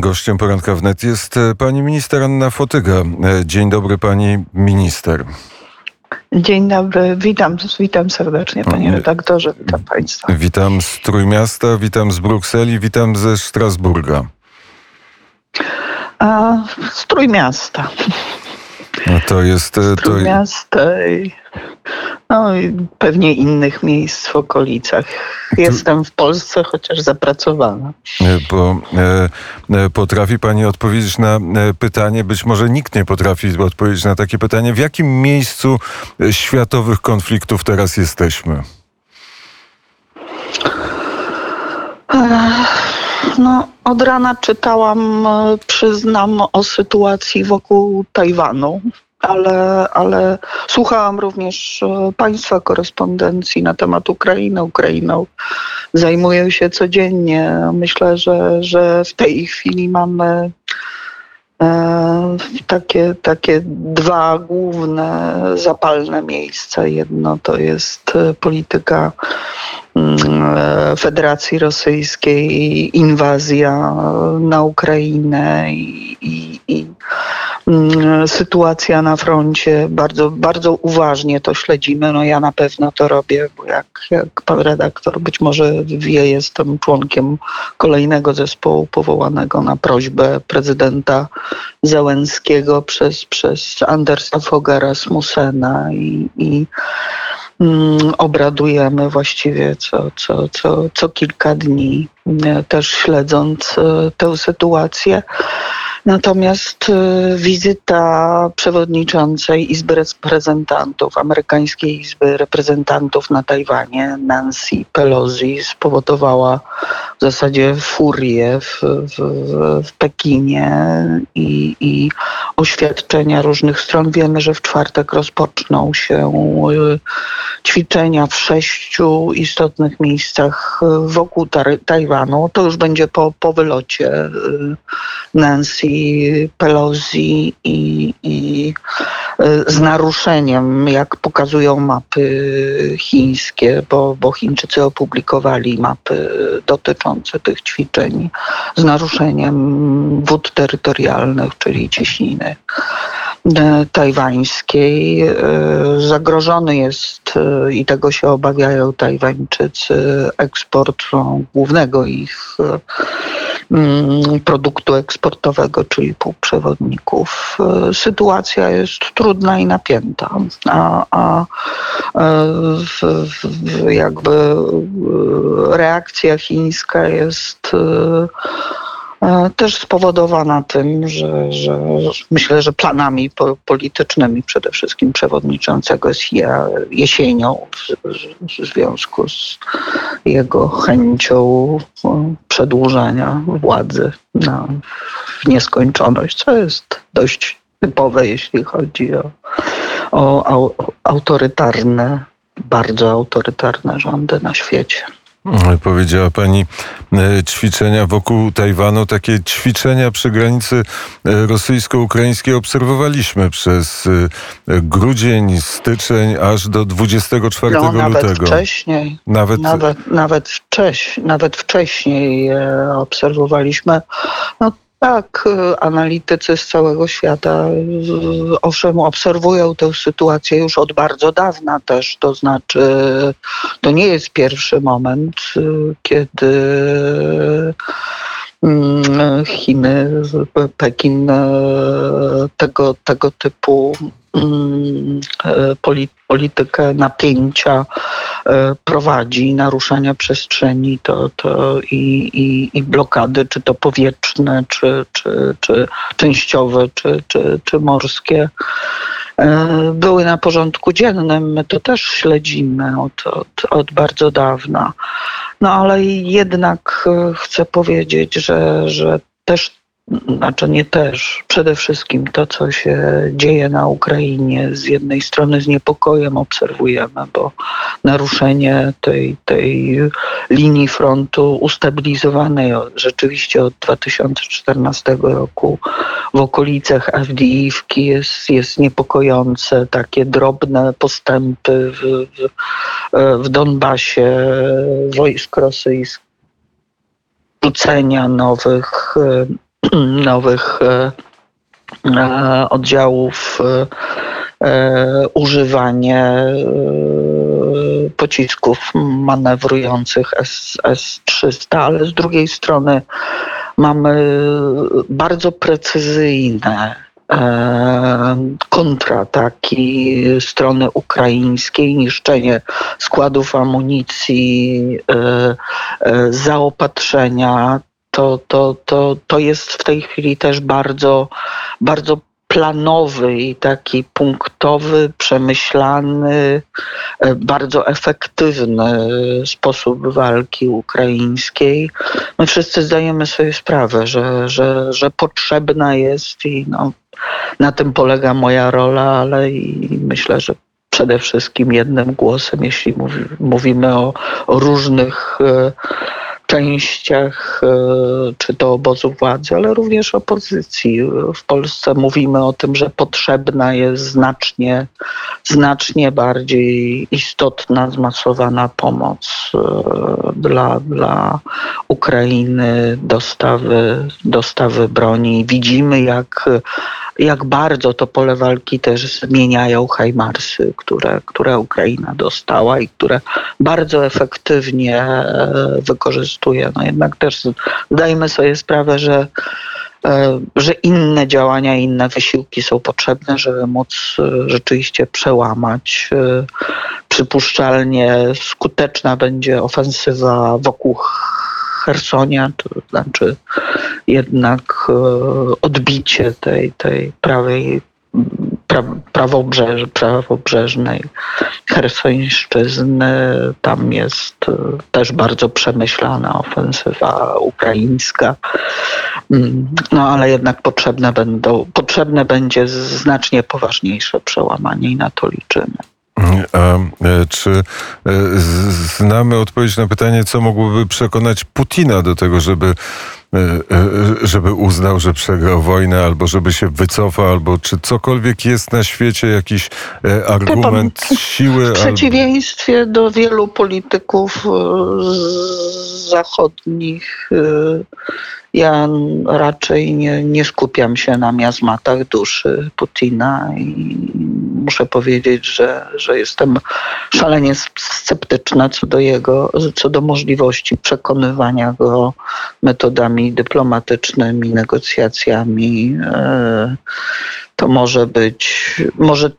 Gościem Poranka Wnet jest pani minister Anna Fotyga. Dzień dobry, pani minister. Dzień dobry, witam serdecznie, panie redaktorze, witam państwa. Witam z Trójmiasta, witam z Brukseli, witam ze Strasburga. Z Trójmiasta. No i pewnie innych miejsc w okolicach. Jestem w Polsce, chociaż zapracowana. Bo potrafi pani odpowiedzieć na pytanie, być może nikt nie potrafi odpowiedzieć na takie pytanie, w jakim miejscu światowych konfliktów teraz jesteśmy? No, od rana czytałam, przyznam, o sytuacji wokół Tajwanu. Ale słuchałam również państwa korespondencji na temat Ukrainy. Ukrainą zajmuję się codziennie. Myślę, że w tej chwili mamy takie dwa główne zapalne miejsca. Jedno to jest polityka Federacji Rosyjskiej, inwazja na Ukrainę i sytuacja na froncie. Bardzo, bardzo uważnie to śledzimy. No ja na pewno to robię, bo jak pan redaktor być może wie, jestem członkiem kolejnego zespołu powołanego na prośbę prezydenta Zełenskiego przez Andersa Fogha Rasmussena i obradujemy właściwie co kilka dni, też śledząc tę sytuację. Natomiast wizyta przewodniczącej Izby Reprezentantów, amerykańskiej Izby Reprezentantów na Tajwanie, Nancy Pelosi, spowodowała w zasadzie furię w Pekinie i oświadczenia różnych stron. Wiemy, że w czwartek rozpoczną się ćwiczenia w 6 istotnych miejscach wokół Tajwanu. To już będzie po wylocie Nancy Pelosi i z naruszeniem, jak pokazują mapy chińskie, bo Chińczycy opublikowali mapy dotyczące tych ćwiczeń, z naruszeniem wód terytorialnych, czyli cieśniny tajwańskiej. Zagrożony jest, i tego się obawiają Tajwańczycy, eksport głównego ich produktu eksportowego, czyli półprzewodników. Sytuacja jest trudna i napięta, jakby reakcja chińska jest też spowodowana tym, że myślę, że planami politycznymi przede wszystkim przewodniczącego z jesienią w związku z jego chęcią przedłużania władzy w nieskończoność, co jest dość typowe, jeśli chodzi o autorytarne, bardzo autorytarne rządy na świecie. Powiedziała pani ćwiczenia wokół Tajwanu. Takie ćwiczenia przy granicy rosyjsko-ukraińskiej obserwowaliśmy przez grudzień, styczeń aż do 24 lutego. Nawet wcześniej. Nawet wcześniej obserwowaliśmy. No tak, analitycy z całego świata, owszem, obserwują tę sytuację już od bardzo dawna też, to znaczy to nie jest pierwszy moment, kiedy Chiny, Pekin tego typu politykę napięcia prowadzi, naruszania przestrzeni i blokady, czy to powietrzne, czy częściowe, czy morskie, były na porządku dziennym. My to też śledzimy od bardzo dawna. No ale jednak chcę powiedzieć, że przede wszystkim to, co się dzieje na Ukrainie, z jednej strony z niepokojem obserwujemy, bo naruszenie tej linii frontu ustabilizowanej rzeczywiście od 2014 roku w okolicach Awdijiwki jest niepokojące. Takie drobne postępy w Donbasie wojsk rosyjskich, rzucenia nowych nowych oddziałów, używanie pocisków manewrujących S-300, ale z drugiej strony mamy bardzo precyzyjne kontrataki strony ukraińskiej, niszczenie składów amunicji, zaopatrzenia. To jest w tej chwili też bardzo, bardzo planowy i taki punktowy, przemyślany, bardzo efektywny sposób walki ukraińskiej. My wszyscy zdajemy sobie sprawę, że potrzebna jest i na tym polega moja rola, ale i myślę, że przede wszystkim jednym głosem, jeśli mówimy o różnych częściach, czy to obozu władzy, ale również opozycji w Polsce, mówimy o tym, że potrzebna jest znacznie bardziej istotna, zmasowana pomoc dla Ukrainy, dostawy broni. Widzimy, jak bardzo to pole walki też zmieniają HIMARSy, które Ukraina dostała i które bardzo efektywnie wykorzystuje. No jednak też zdajmy sobie sprawę, że inne działania, inne wysiłki są potrzebne, żeby móc rzeczywiście przełamać. Przypuszczalnie skuteczna będzie ofensywa wokół Hersonia, to znaczy jednak odbicie tej prawobrzeżnej Hersońszczyzny. Tam jest też bardzo przemyślana ofensywa ukraińska. No ale jednak potrzebne będzie znacznie poważniejsze przełamanie i na to liczymy. A czy znamy odpowiedź na pytanie, co mogłoby przekonać Putina do tego, żeby uznał, że przegrał wojnę, albo żeby się wycofał, albo czy cokolwiek jest na świecie jakiś argument siły? W przeciwieństwie do wielu polityków zachodnich, ja raczej nie skupiam się na miazmatach duszy Putina i muszę powiedzieć, że jestem szalenie sceptyczna co do możliwości przekonywania go metodami dyplomatycznymi, negocjacjami. To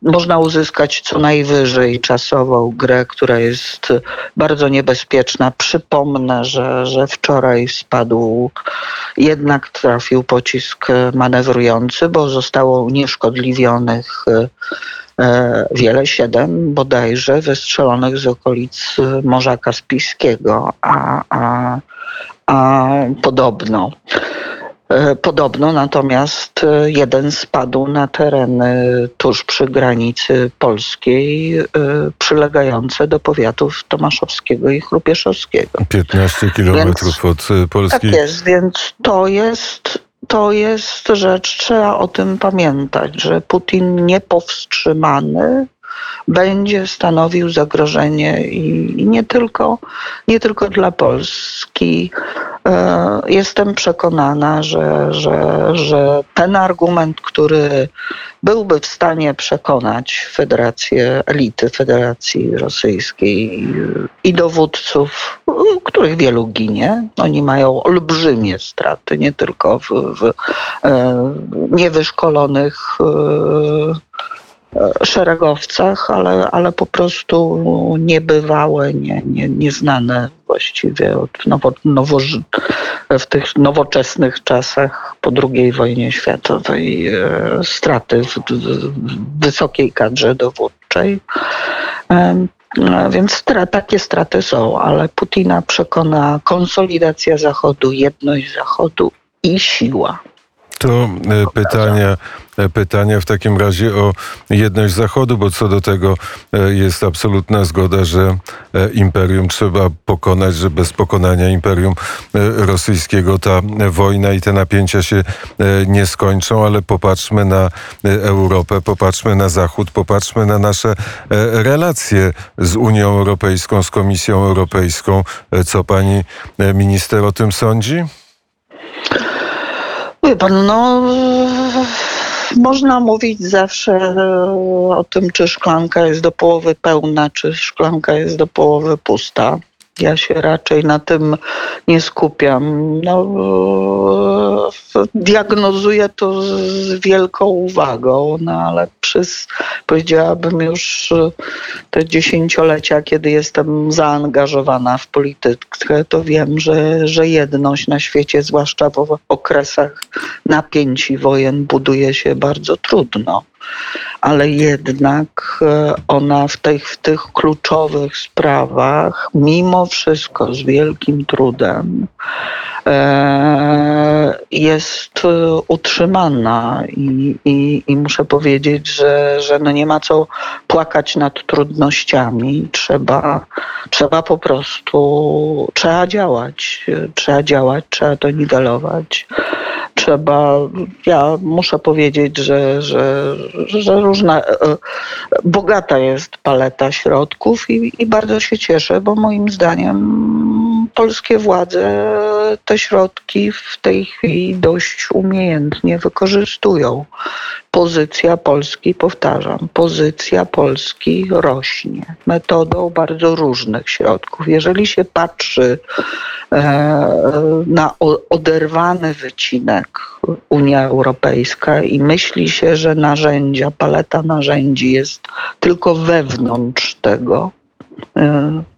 można uzyskać co najwyżej czasową grę, która jest bardzo niebezpieczna. Przypomnę, że wczoraj jednak trafił pocisk manewrujący, bo zostało unieszkodliwionych wiele, 7 bodajże, wystrzelonych z okolic Morza Kaspijskiego, a podobno. Podobno natomiast jeden spadł na tereny tuż przy granicy polskiej, przylegające do powiatów tomaszowskiego i chrupieszowskiego. 15 kilometrów od Polski. Tak jest, więc to jest rzecz, trzeba o tym pamiętać, że Putin niepowstrzymany będzie stanowił zagrożenie i nie tylko dla Polski. Jestem przekonana, że ten argument, który byłby w stanie przekonać elity Federacji Rosyjskiej i dowódców, których wielu ginie, oni mają olbrzymie straty, nie tylko w niewyszkolonych szeregowcach, ale po prostu niebywałe, nieznane właściwie od w tych nowoczesnych czasach po II wojnie światowej straty w wysokiej kadrze dowódczej. Więc takie straty są, ale Putina przekona konsolidacja Zachodu, jedność Zachodu i siła. To pytania w takim razie o jedność Zachodu, bo co do tego jest absolutna zgoda, że imperium trzeba pokonać, że bez pokonania imperium rosyjskiego ta wojna i te napięcia się nie skończą, ale popatrzmy na Europę, popatrzmy na Zachód, popatrzmy na nasze relacje z Unią Europejską, z Komisją Europejską. Co pani minister o tym sądzi? Wie pan, no można mówić zawsze o tym, czy szklanka jest do połowy pełna, czy szklanka jest do połowy pusta. Ja się raczej na tym nie skupiam. No, diagnozuję to z wielką uwagą, no ale przez, powiedziałabym, już te dziesięciolecia, kiedy jestem zaangażowana w politykę, to wiem, że jedność na świecie, zwłaszcza w okresach napięć i wojen, buduje się bardzo trudno. Ale jednak ona w tych kluczowych sprawach mimo wszystko z wielkim trudem jest utrzymana i muszę powiedzieć, że no nie ma co płakać nad trudnościami. Trzeba po prostu, trzeba działać, trzeba to niwelować. Ja muszę powiedzieć, że różna, bogata jest paleta środków i bardzo się cieszę, bo moim zdaniem polskie władze te środki w tej chwili dość umiejętnie wykorzystują. Pozycja Polski, powtarzam, pozycja Polski rośnie metodą bardzo różnych środków. Jeżeli się patrzy na oderwany wycinek Unia Europejska i myśli się, że narzędzia, paleta narzędzi jest tylko wewnątrz tego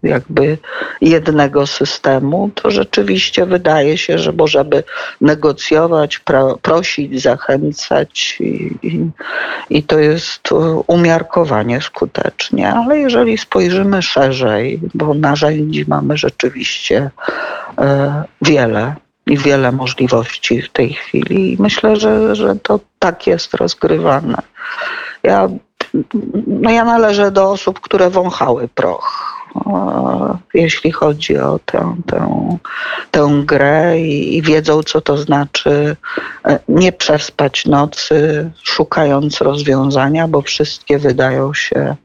jakby jednego systemu, to rzeczywiście wydaje się, że można by negocjować, prosić, zachęcać i to jest umiarkowanie skutecznie. Ale jeżeli spojrzymy szerzej, bo narzędzi mamy rzeczywiście wiele i wiele możliwości w tej chwili i myślę, że to tak jest rozgrywane. Ja należę do osób, które wąchały proch, jeśli chodzi o tę grę i wiedzą, co to znaczy nie przespać nocy, szukając rozwiązania, bo wszystkie wydają się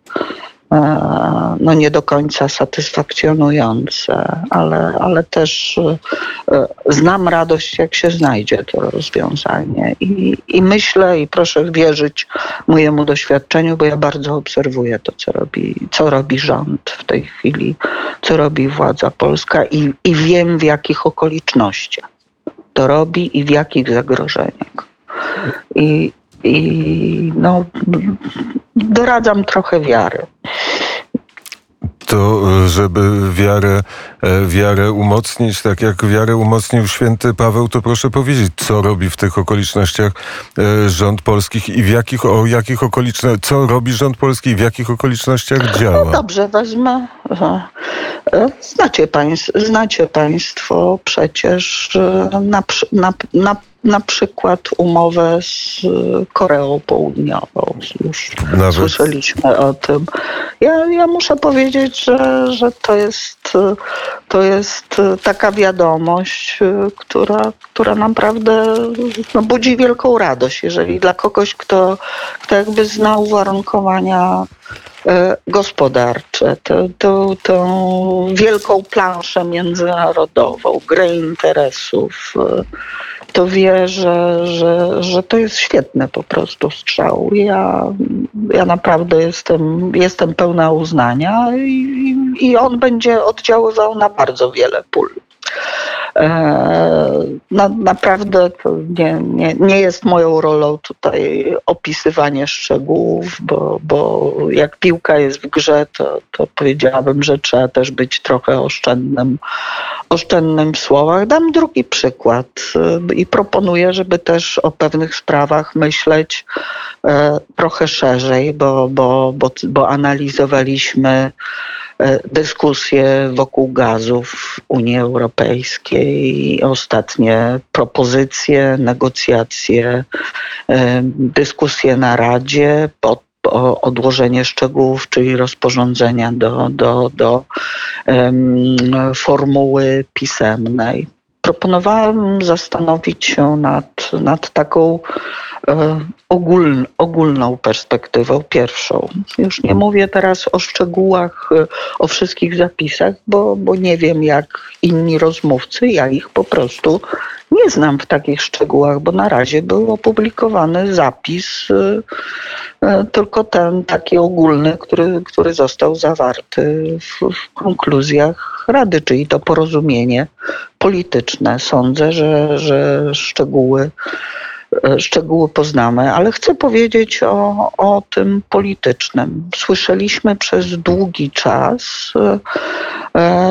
no nie do końca satysfakcjonujące, ale też znam radość, jak się znajdzie to rozwiązanie. I myślę, i proszę wierzyć mojemu doświadczeniu, bo ja bardzo obserwuję to, co robi rząd w tej chwili, co robi władza polska i wiem, w jakich okolicznościach to robi i w jakich zagrożeniach. I no doradzam trochę wiary. To, żeby wiarę umocnić, tak jak wiarę umocnił święty Paweł, to proszę powiedzieć, co robi w tych okolicznościach rząd polskich i o jakich okolicznościach, co robi rząd polski i w jakich okolicznościach działa? No dobrze, wezmę. Aha. Znacie państwo przecież na przykład umowę z Koreą Południową. Już nawet słyszeliśmy o tym. Ja muszę powiedzieć, że to jest taka wiadomość, która naprawdę no, budzi wielką radość. Jeżeli dla kogoś, kto jakby zna uwarunkowania gospodarcze, tą wielką planszę międzynarodową, grę interesów, to wie, że to jest świetny po prostu strzał. Ja naprawdę jestem pełna uznania i on będzie oddziaływał na bardzo wiele pól. Naprawdę to nie jest moją rolą tutaj opisywanie szczegółów, bo jak piłka jest w grze, to powiedziałabym, że trzeba też być trochę oszczędnym w słowach. Dam drugi przykład i proponuję, żeby też o pewnych sprawach myśleć trochę szerzej, bo analizowaliśmy dyskusje wokół gazów w Unii Europejskiej, ostatnie propozycje, negocjacje, dyskusje na Radzie o odłożenie szczegółów, czyli rozporządzenia do formuły pisemnej. Proponowałam zastanowić się nad taką ogólną perspektywą, pierwszą. Już nie mówię teraz o szczegółach, o wszystkich zapisach, bo nie wiem jak inni rozmówcy, ja ich po prostu nie znam w takich szczegółach, bo na razie był opublikowany zapis, tylko ten taki ogólny, który został zawarty w konkluzjach Rady, czyli to porozumienie polityczne. Sądzę, że szczegóły poznamy, ale chcę powiedzieć o tym politycznym. Słyszeliśmy przez długi czas,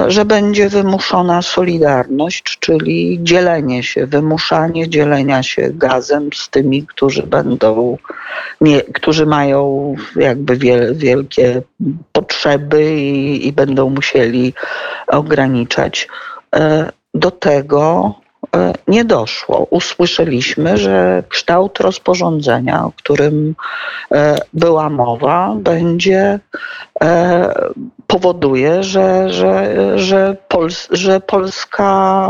że będzie wymuszona solidarność, czyli dzielenie się, wymuszanie dzielenia się gazem z tymi, którzy mają jakby wielkie potrzeby i będą musieli ograniczać. Do tego nie doszło. Usłyszeliśmy, że kształt rozporządzenia, o którym była mowa, powoduje, że Polska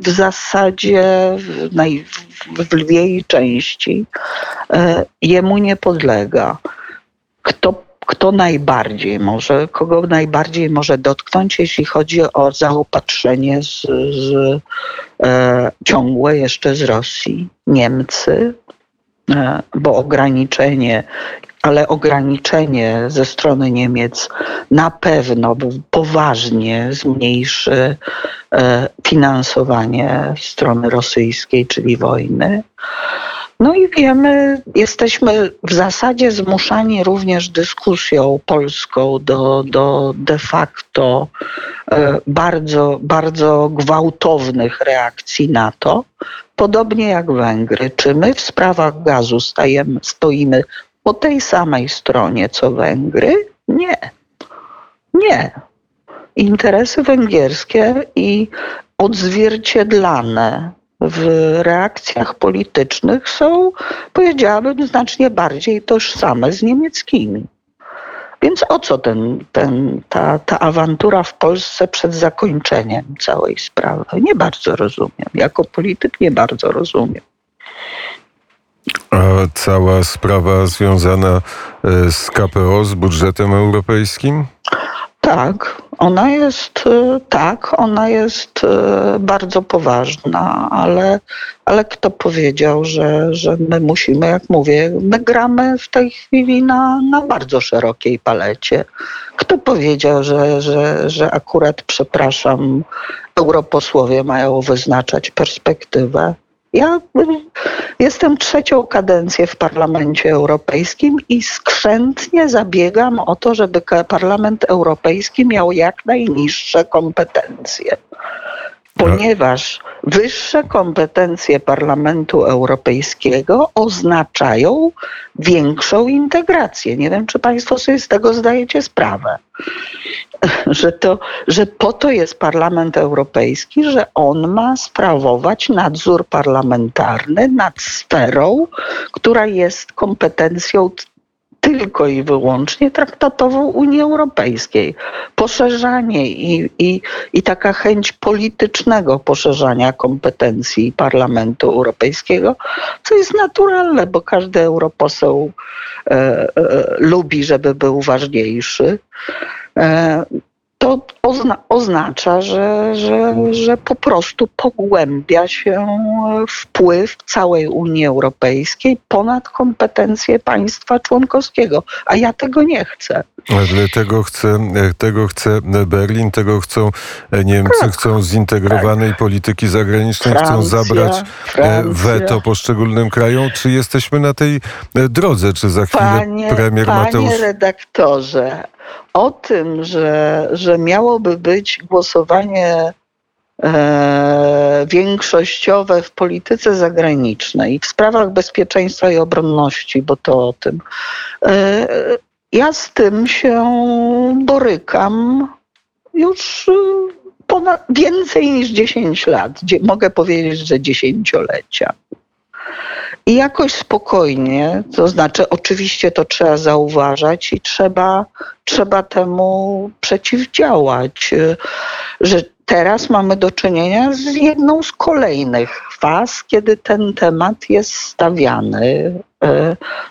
w zasadzie w jej części jemu nie podlega. Kto najbardziej może, kogo najbardziej może dotknąć, jeśli chodzi o zaopatrzenie ciągłe jeszcze z Rosji? Niemcy, bo ograniczenie ze strony Niemiec na pewno poważnie zmniejszy finansowanie strony rosyjskiej, czyli wojny. No i wiemy, jesteśmy w zasadzie zmuszani również dyskusją polską do de facto bardzo, bardzo gwałtownych reakcji na to, podobnie jak Węgry. Czy my w sprawach gazu stoimy po tej samej stronie co Węgry? Nie. Interesy węgierskie i odzwierciedlane w reakcjach politycznych są, powiedziałabym, znacznie bardziej tożsame z niemieckimi. Więc o co ta awantura w Polsce przed zakończeniem całej sprawy? Nie bardzo rozumiem. Jako polityk nie bardzo rozumiem. A cała sprawa związana z KPO, z budżetem europejskim? Tak, ona jest bardzo poważna, ale kto powiedział, że my musimy, jak mówię, my gramy w tej chwili na bardzo szerokiej palecie. Kto powiedział, że akurat, przepraszam, europosłowie mają wyznaczać perspektywę? Ja jestem trzecią kadencję w Parlamencie Europejskim i skrzętnie zabiegam o to, żeby Parlament Europejski miał jak najniższe kompetencje. Ponieważ wyższe kompetencje Parlamentu Europejskiego oznaczają większą integrację. Nie wiem, czy Państwo sobie z tego zdajecie sprawę, że po to jest Parlament Europejski, że on ma sprawować nadzór parlamentarny nad sferą, która jest kompetencją tylko i wyłącznie traktatową Unii Europejskiej. Poszerzanie i taka chęć politycznego poszerzania kompetencji Parlamentu Europejskiego, co jest naturalne, bo każdy europoseł lubi, żeby był ważniejszy. To oznacza, że po prostu pogłębia się wpływ całej Unii Europejskiej ponad kompetencje państwa członkowskiego, a ja tego nie chcę. Ale tego chce Berlin, tego chcą Niemcy, chcą zintegrowanej polityki zagranicznej, chcą zabrać weto poszczególnym krajom. Czy jesteśmy na tej drodze? Czy za chwilę premier Mateusz... Panie redaktorze, o tym, że miałoby być głosowanie większościowe w polityce zagranicznej, w sprawach bezpieczeństwa i obronności, bo to o tym. Ja z tym się borykam już ponad więcej niż 10 lat. Mogę powiedzieć, że dziesięciolecia. I jakoś spokojnie, to znaczy oczywiście to trzeba zauważać i trzeba temu przeciwdziałać, że Teraz mamy do czynienia z jedną z kolejnych faz, kiedy ten temat jest stawiany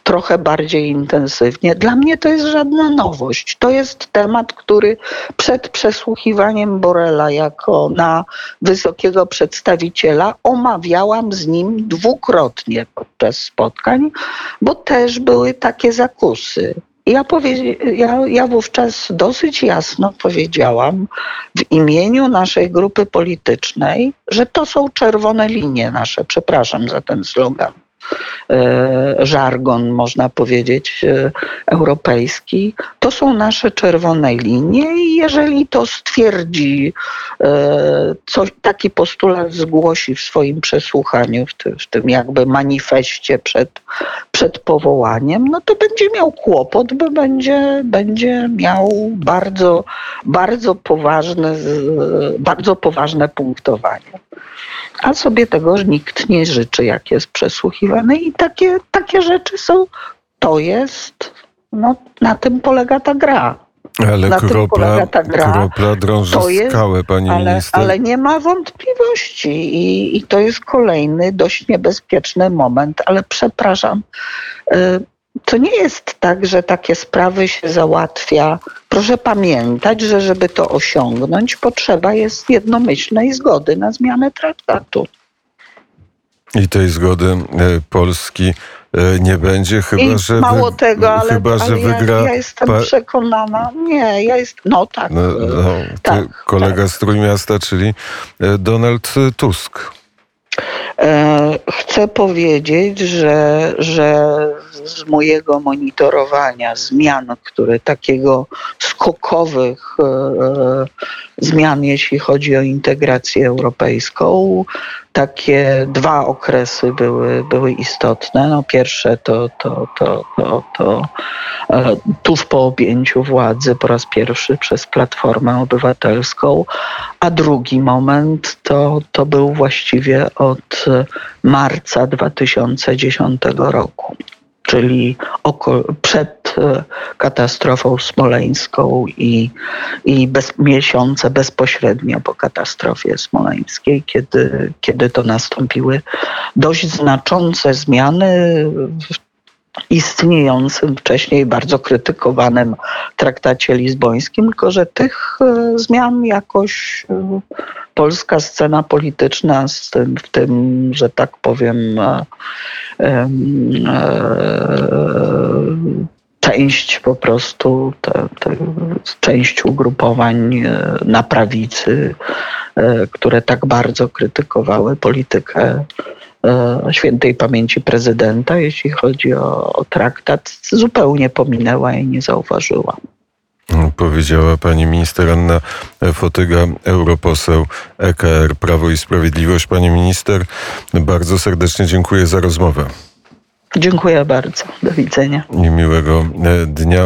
trochę bardziej intensywnie. Dla mnie to jest żadna nowość. To jest temat, który przed przesłuchiwaniem Borela jako na wysokiego przedstawiciela omawiałam z nim dwukrotnie podczas spotkań, bo też były takie zakusy. Ja wówczas dosyć jasno powiedziałam w imieniu naszej grupy politycznej, że to są czerwone linie nasze, przepraszam za ten slogan, żargon można powiedzieć europejski, to są nasze czerwone linie i jeżeli to stwierdzi, taki postulat zgłosi w swoim przesłuchaniu, w tym jakby manifeście przed powołaniem, no to będzie miał kłopot, bo będzie miał bardzo, bardzo bardzo poważne punktowanie. A sobie tego nikt nie życzy, jak jest przesłuchiwany i takie rzeczy są, na tym polega ta gra. Ale kropla drąży skałę, pani minister. Ale nie ma wątpliwości i to jest kolejny dość niebezpieczny moment, ale przepraszam, to nie jest tak, że takie sprawy się załatwia. Proszę pamiętać, że żeby to osiągnąć, potrzeba jest jednomyślnej zgody na zmianę traktatu. I tej zgody Polski nie będzie, chyba że wygra... Ja jestem przekonana. Tak. Tak kolega tak. Z Trójmiasta, czyli Donald Tusk. Chcę powiedzieć, że z mojego monitorowania zmian, które takiego skokowych zmian, jeśli chodzi o integrację europejską, takie dwa okresy były istotne. Pierwsze to tuż po objęciu władzy po raz pierwszy przez Platformę Obywatelską, a drugi moment to był właściwie od marca 2010 roku, czyli przed katastrofą smoleńską i miesiące bezpośrednio po katastrofie smoleńskiej, kiedy to nastąpiły dość znaczące zmiany w istniejącym wcześniej bardzo krytykowanym traktacie lizbońskim, tylko że tych zmian jakoś polska scena polityczna w tym, że tak powiem, część po prostu, część ugrupowań na prawicy, które tak bardzo krytykowały politykę świętej pamięci prezydenta, jeśli chodzi o traktat, zupełnie pominęła i nie zauważyła. Powiedziała pani minister Anna Fotyga, europoseł EKR Prawo i Sprawiedliwość. Pani minister, bardzo serdecznie dziękuję za rozmowę. Dziękuję bardzo. Do widzenia. I miłego dnia.